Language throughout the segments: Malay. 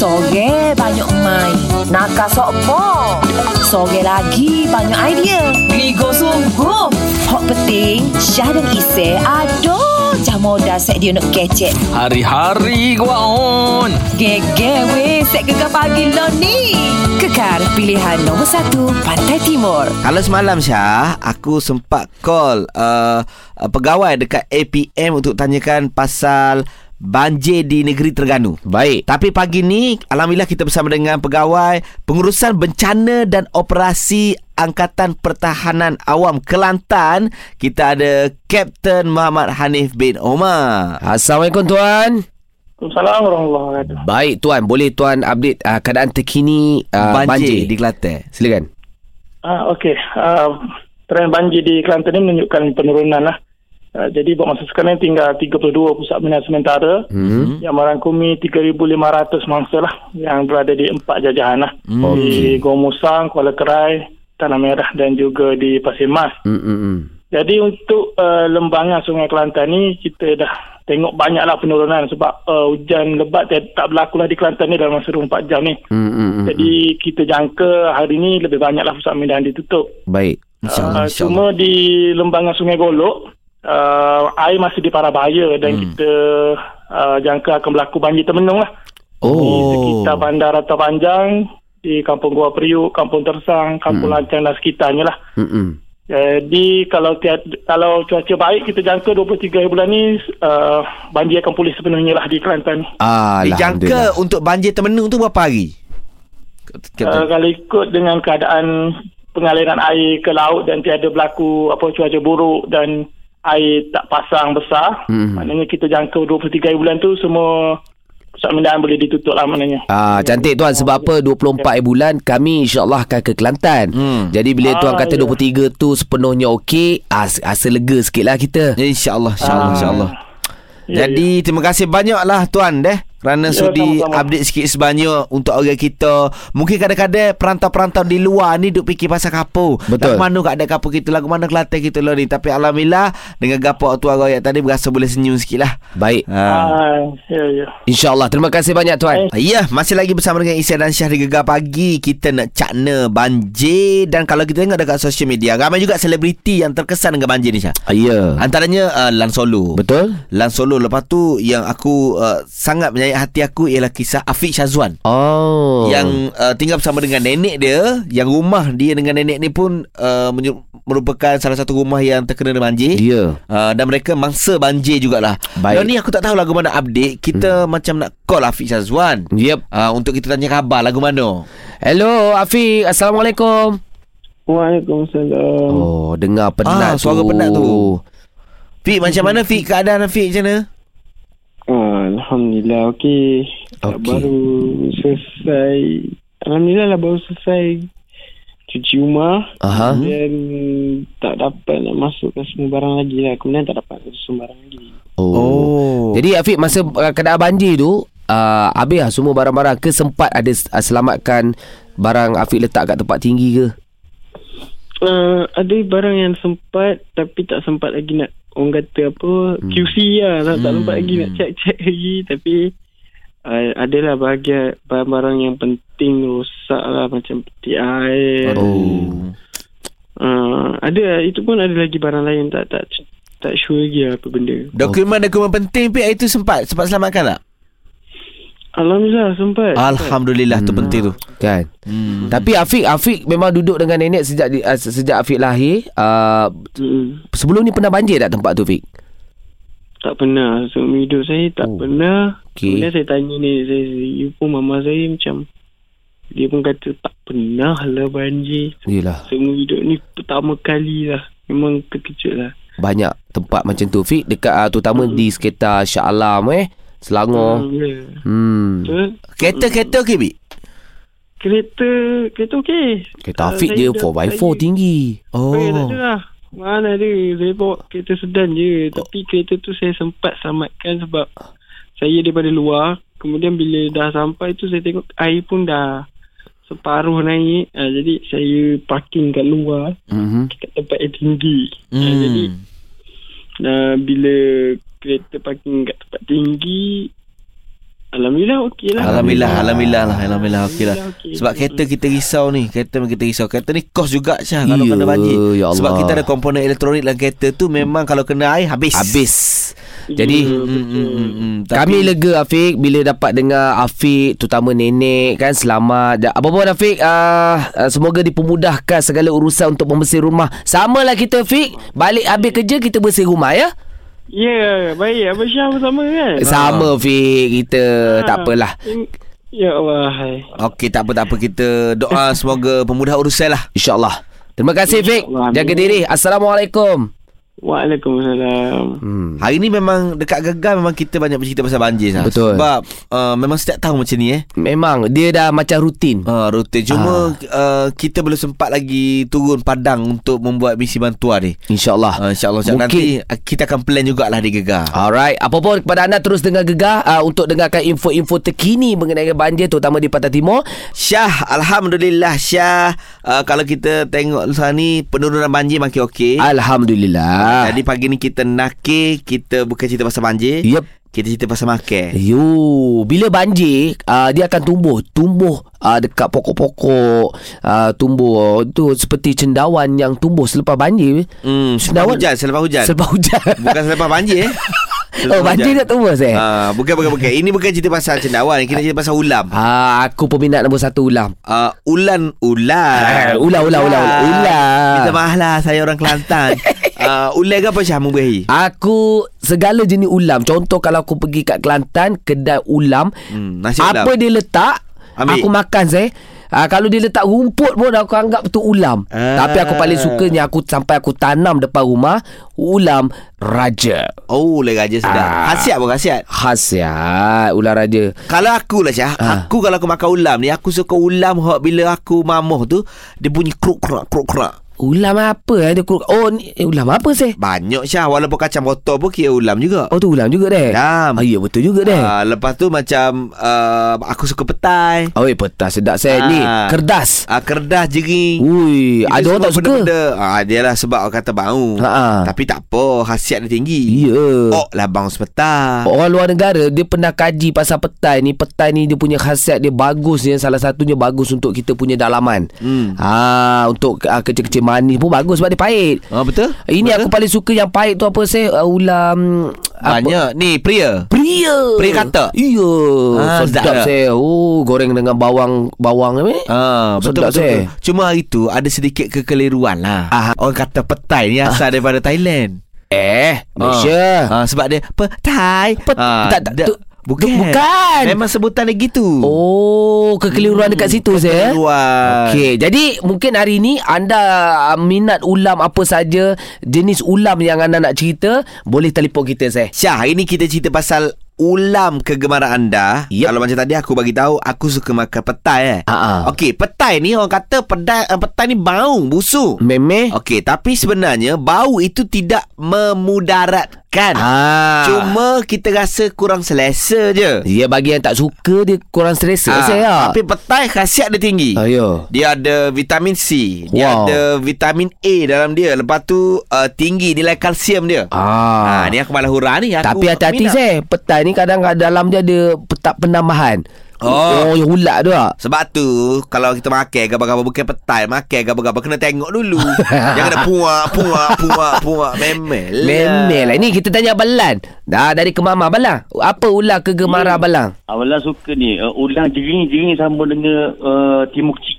Sore banyak main, nakal sok po. Sore lagi banyak idea, geligo sungguh. Hak penting, Syah dan Isai aduh, jamu dah set dia nak kecek. Hari-hari gua on. Gegar weh, set gegar pagi lo ni. Gegar Pilihan Nombor 1 Pantai Timur. Kalau semalam Syah, aku sempat call pegawai dekat APM untuk tanyakan pasal banjir di negeri Terengganu. Baik. Tapi pagi ni alhamdulillah kita bersama dengan pegawai pengurusan bencana dan operasi Angkatan Pertahanan Awam Kelantan. Kita ada Kapten Muhammad Hanif bin Omar. Assalamualaikum tuan. Assalamualaikum warahmatullahi wabarakatuh. Baik tuan, boleh tuan update keadaan terkini banjir di Kelantan? Silakan. Okey. Trend banjir di Kelantan ini menunjukkan penurunan lah. Jadi buat masa sekarang tinggal 32 pusat pemindahan sementara yang merangkumi 3,500 mangsa lah yang berada di 4 jajahan lah, di Gua Musang, Kuala Kerai, Tanah Merah dan juga di Pasir Mas. Jadi untuk lembangan Sungai Kelantan ni kita dah tengok banyaklah penurunan sebab hujan lebat tak berlaku lah di Kelantan ni dalam masa 24 jam ni. Jadi kita jangka hari ni lebih banyaklah pusat pemindahan ditutup. Baik. Cuma di lembangan Sungai Golok air masih di parabaya dan kita jangka akan berlaku banjir temenung lah di sekitar bandar Rata Panjang, di Kampung Gua Periuk, Kampung Tersang, Kampung Lancang dan sekitarnya lah. Jadi kalau cuaca baik kita jangka 23 bulan ni banjir akan pulih sepenuhnya lah di Kelantan. Dijangka untuk banjir temenung tu berapa hari? Kalau ikut dengan keadaan pengaliran air ke laut dan tiada berlaku cuaca buruk dan air tak pasang besar, maknanya kita jangka 23 bulan tu semua pusat pemindahan boleh ditutup lah maknanya. Cantik tuan, sebab apa 24 bulan kami insyaAllah akan ke Kelantan. Jadi bila tuan kata 23 tu sepenuhnya okey, asa lega sikit lah kita. InsyaAllah. Jadi terima kasih banyak lah tuan deh kerana sudi update sikit sebanyak untuk orang kita. Mungkin kadang-kadang perantau-perantau di luar ni duk fikir pasal kapur. Lagu mana kat ada kapur kita, lagu mana Kelantan kita lah ni. Tapi alhamdulillah dengan gapak tuan royak tadi berasa boleh senyum sikit lah. Baik. InsyaAllah. Terima kasih banyak tuan. Masih lagi bersama dengan Isya dan Syah di Gegar Pagi. Kita nak cakna banjir. Dan kalau kita tengok dekat social media, ramai juga selebriti yang terkesan dengan banjir ni Syah. Antaranya Lan Solo. Lan Solo. Lepas tu yang aku sangat menyayangkan hati aku ialah kisah Afiq Shazwan yang tinggal bersama dengan nenek dia, yang rumah dia dengan nenek ni pun merupakan salah satu rumah yang terkena banjir. Dan mereka mangsa banjir jugalah. Dan ni aku tak tahu lagu mana update. Kita macam nak call Afiq Shazwan untuk kita tanya khabar lagu mana. Hello Afiq, assalamualaikum. Waalaikumsalam. Oh, dengar penat tu, suara penat tu Fik. Macam mana Fik, keadaan Fik macam mana? Alhamdulillah okey. Baru selesai cuci rumah. Dan tak dapat nak masukkan semua barang lagi lah. Kemudian tak dapat semua barang lagi. Jadi Afiq, masa keadaan banjir tu habis lah semua barang-barang ke, sempat ada selamatkan barang Afiq letak kat tempat tinggi ke? Ada barang yang sempat, tapi tak sempat lagi nak, orang kata apa, QC lah. Tak sempat lagi nak cek lagi. Tapi adalah bahagian barang-barang yang penting rosak lah, macam peti air. Ada, itu pun ada lagi barang lain tak sure lagi lah apa benda. Dokumen-dokumen penting Pik itu sempat selamatkan tak? Alhamdulillah sempat. Alhamdulillah tu penting tu kan. Tapi Afiq memang duduk dengan nenek sejak Afiq lahir. Sebelum ni pernah banjir tak tempat tu Afiq? Tak pernah. Sebelum hidup saya tak pernah. Kemudian saya tanya nenek saya pun, mama saya macam, dia pun kata tak pernah lah banjir. Semua hidup ni pertama kali lah. Memang terkejut lah. Banyak tempat macam tu Afiq, dekat terutama di sekitar Shah Alam Selangor. Kereta okey Bik? Kereta okey. Kereta Afiq dia 4x4 tinggi. Tak ada lah. Mana ada. Saya bawa kereta sedan je. Tapi kereta tu saya sempat selamatkan sebab saya daripada luar. Kemudian bila dah sampai tu saya tengok air pun dah separuh naik. Jadi saya parking kat luar, kat tempat yang tinggi. Jadi bila kereta parking kat tempat tinggi, Alhamdulillah okeylah. Alhamdulillah okeylah. Okay. Sebab kereta kita risau ni, Kereta ni kos juga Syah kalau kena banjir. Ya Allah. Sebab kita ada komponen elektronik dalam kereta tu memang kalau kena air habis. Jadi kami lega Afiq bila dapat dengar Afiq, terutama nenek kan selamat. Apa pun Afiq, semoga dipermudahkan segala urusan untuk membersih rumah. Samalah kita Afiq, balik habis kerja kita bersih rumah ya. Ya, yeah, baik. Abang Syah bersama kan? Sama, Fik. Kita tak apalah. Ya Allah. Okey, tak apa. Kita doa semoga pemudah urusan lah. InsyaAllah. Terima kasih, Fik. Jaga diri. Assalamualaikum. Waalaikumsalam. Hari ni memang dekat Gegar memang kita banyak bercerita pasal banjir. Betul. Sebab memang setiap tahun macam ni. Memang. Dia dah macam rutin. Rutin. Cuma kita belum sempat lagi turun padang untuk membuat misi bantuan ni. InsyaAllah. InsyaAllah. Nanti kita akan plan jugalah di Gegar. Alright. Apa pun kepada anda terus dengar Gegar untuk dengarkan info-info terkini mengenai banjir terutama di Pantai Timur. Syah. Alhamdulillah Syah. Kalau kita tengok sana ni penurunan banjir makin okey. Alhamdulillah. Jadi pagi ni kita nakir, kita bukan cerita pasal banjir. Yep. Kita cerita pasal makan. Bila banjir dia akan tumbuh dekat pokok-pokok, tumbuh tu seperti cendawan yang tumbuh selepas banjir. Selepas hujan. Bukan selepas banjir. Banjir tak tumbuh saya. Bukan. Ini bukan cerita pasal cendawan, kita cerita pasal ulam. Aku peminat nombor 1 ulam. Ulam. Kita mahalah saya orang Kelantan. Ulam apa Syah Mubahi? Aku segala jenis ulam. Contoh kalau aku pergi kat Kelantan, kedai ulam, nasi ulam. Apa dia letak, ambil. Aku makan saya. Kalau dia letak rumput pun aku anggap tu ulam. Tapi aku paling sukanya aku sampai aku tanam depan rumah ulam raja. Oh, ulam raja sedap. Khasiat pun khasiat. Khasiat ulam raja. Kalau aku lah Syah, aku kalau aku makan ulam ni aku suka ulam bila aku mamoh tu dia bunyi kruk-kruk. Ulam apa? Ulam apa sih? Banyak Syah. Walaupun kacang botol pun kira ulam juga. Oh, tu ulam juga deh. Ulam. Ya, betul juga deh. Lepas tu macam aku suka petai. Petai sedap saya ni. Kerdas. Kerdas jering. Ui, ada orang tak suka. Dia lah sebab orang kata bau. Tapi tak apa, khasiat dia tinggi. Ya. Lah bounce petai. Orang luar negara dia pernah kaji pasal petai ni. Petai ni dia punya khasiat dia bagus ni. Salah satunya bagus untuk kita punya dalaman. Untuk kecil-kecil manis pun bagus sebab dia pahit. Betul. Ini betul. Aku paling suka yang pahit tu apa sih? Ulam banyak apa? Ni Pria kata. Iya. Sedap saya. Goreng dengan bawang ni. Betul. Cuma hari tu ada sedikit kekeliruan lah. Orang kata petai ni asal daripada Thailand. Malaysia. Sebab dia petai. Bukan. Memang sebutan dia gitu. Kekeliruan dekat situ saya. Okey, jadi mungkin hari ni anda minat ulam apa saja, jenis ulam yang anda nak cerita, boleh telefon kita saya. Syah, hari ni kita cerita pasal ulam kegemaran anda. Kalau macam tadi aku bagi tahu aku suka makan petai. Okey, petai ni orang kata petai ni bau, busuk. Memeh. Okey, tapi sebenarnya bau itu tidak memudaratkan. Cuma kita rasa kurang selesa je. Ya, bagi yang tak suka dia kurang selesa saya. Tapi petai khasiat dia tinggi. Dia ada vitamin C, dia ada vitamin A dalam dia. Lepas tu tinggi nilai kalsium dia. Ni aku malah hura ni. Tapi hati-hati saya, petai ni kadang-kadang dalam dia ada petak penambahan. Yang ulat tu lah. Sebab tu kalau kita makan gabah-gabah bukan petai, makan gabah-gabah kena tengok dulu. Jangan ada puak. Memel lah. Ini kita tanya Balan. Dari Kemama Balan, apa ular kegemaran Balan? Balan suka ni ular jering sama dengan timur kecil.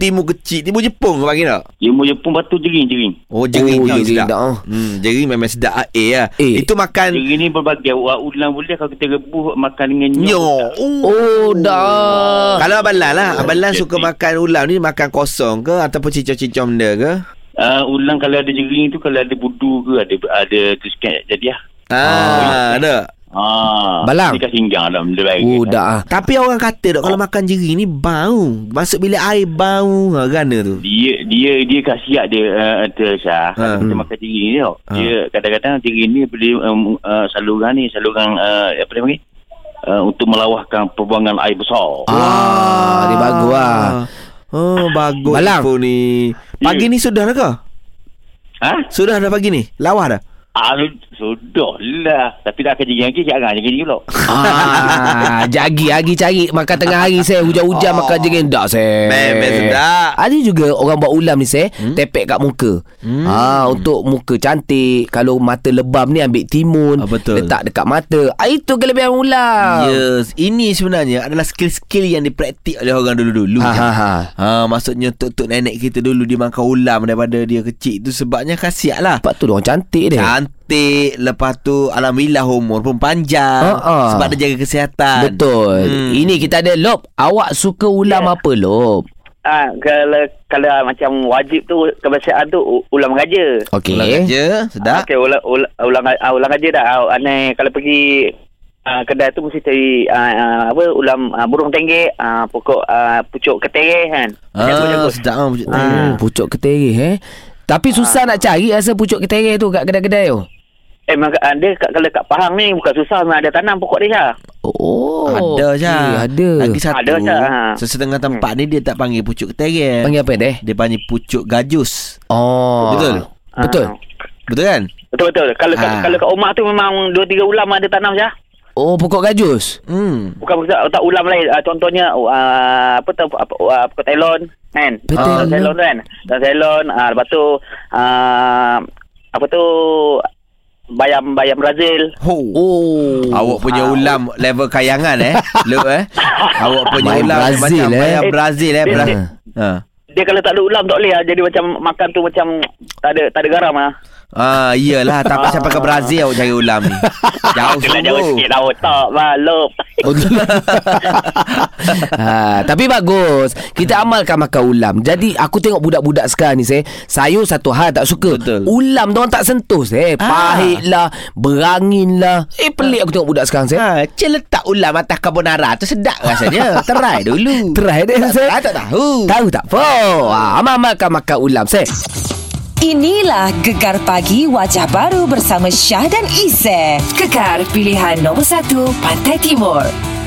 Timun kecil. Timun Jepun kau panggil tak? Timun Jepun batu jering. Jering sedap. Jering memang sedap. Itu makan jering ni berbagai ulang boleh. Kalau kita rebus makan dengan nyok. Dah. Kalau Abang Lan suka makan ulang ni, makan kosong ke ataupun cincong-cincong benda ke? Ulang kalau ada jering tu, kalau ada budu ke, ada tuskat jadi lah. Ada. Balang dekat singgang dalam dia baik. Tapi orang kata dok kalau makan jering ni bau. Masuk bilik air bau gana tu. Dia khasiat dia Syah. Kalau kita makan jering ni dia kadang-kadang jering ni boleh saluran apa dia panggil? Untuk melawahkan perbuangan air besar. Dia bagus lah. Bagus info ni. Pagi ni sudah dah ke? Sudah dah pagi ni? Lawah dah? Sudahlah. Tapi dah kerja lagi, jarang je gini pula. Jagi cari makan tengah hari saya, hujan-hujan makan jengin dak saya. Memang sedap. Ada juga orang buat ulam ni saya, tepek kat muka. Untuk muka cantik, kalau mata lebam ni ambil timun, letak dekat mata. Itu kelebihan ulam. Yes, ini sebenarnya adalah skill-skill yang dipraktik oleh orang dulu-dulu. Maksudnya tok-tok nenek kita dulu dia makan ulam daripada dia kecil tu, sebabnya khasiatlah. Sebab tu dia orang cantik dia. Lepas tu alhamdulillah umur pun panjang sebab dia jaga kesihatan. Betul. Ini kita ada Lop. Awak suka ulam apa Lop? Kalau macam wajib tu kebiasaan tu ulam raja. Okey. Ulam raja sedap. Okey ulam raja dah. Aneh kalau pergi kedai tu mesti cari ulam burung tenggek, pucuk ketereh kan. Sedap pucuk ketereh. Tapi susah nak cari rasa pucuk ketereh tu kat kedai-kedai tu. Dia kalau kat Pahang ni bukan susah, memang ada tanam pokok dia. Ada je. Ada. Lagi satu. Ada je. Sesetengah tempat ni dia tak panggil pucuk ketereh. Panggil apa dia? Dia panggil pucuk gajus. Betul. Betul kan? Betul. Kalau kat Omak tu memang 2-3 ulam ada tanam je. Pokok gajus. Bukan tak ulam lain. Contohnya pokok telon kan. Telon kan. Telon, lepas tu bayam Brazil. Awak punya ulam level kayangan Lop Awak punya ulam Brazil, macam bayam Brazil Dia kalau tak ada ulam tak boleh jadi macam makan tu macam tak ada garam iyalah. Tapi siapa ke Brazil awak cari ulam ni? Jauh sungguh. Jauh sikit lah otak Lop. Tapi bagus, kita amalkan makan ulam. Jadi aku tengok budak-budak sekarang ni sayur satu hal tak suka. Betul. Ulam diorang tak sentuh pahit lah, berangin lah. Pelik aku tengok budak sekarang cik letak ulam atas carbonara tu sedap rasanya. Try dulu. Try dia tak tahu. Tahu tak amalkan makan ulam Inilah Gegar Pagi Wajah Baru bersama Syah dan Isy. Gegar Pilihan Nombor 1 Pantai Timur.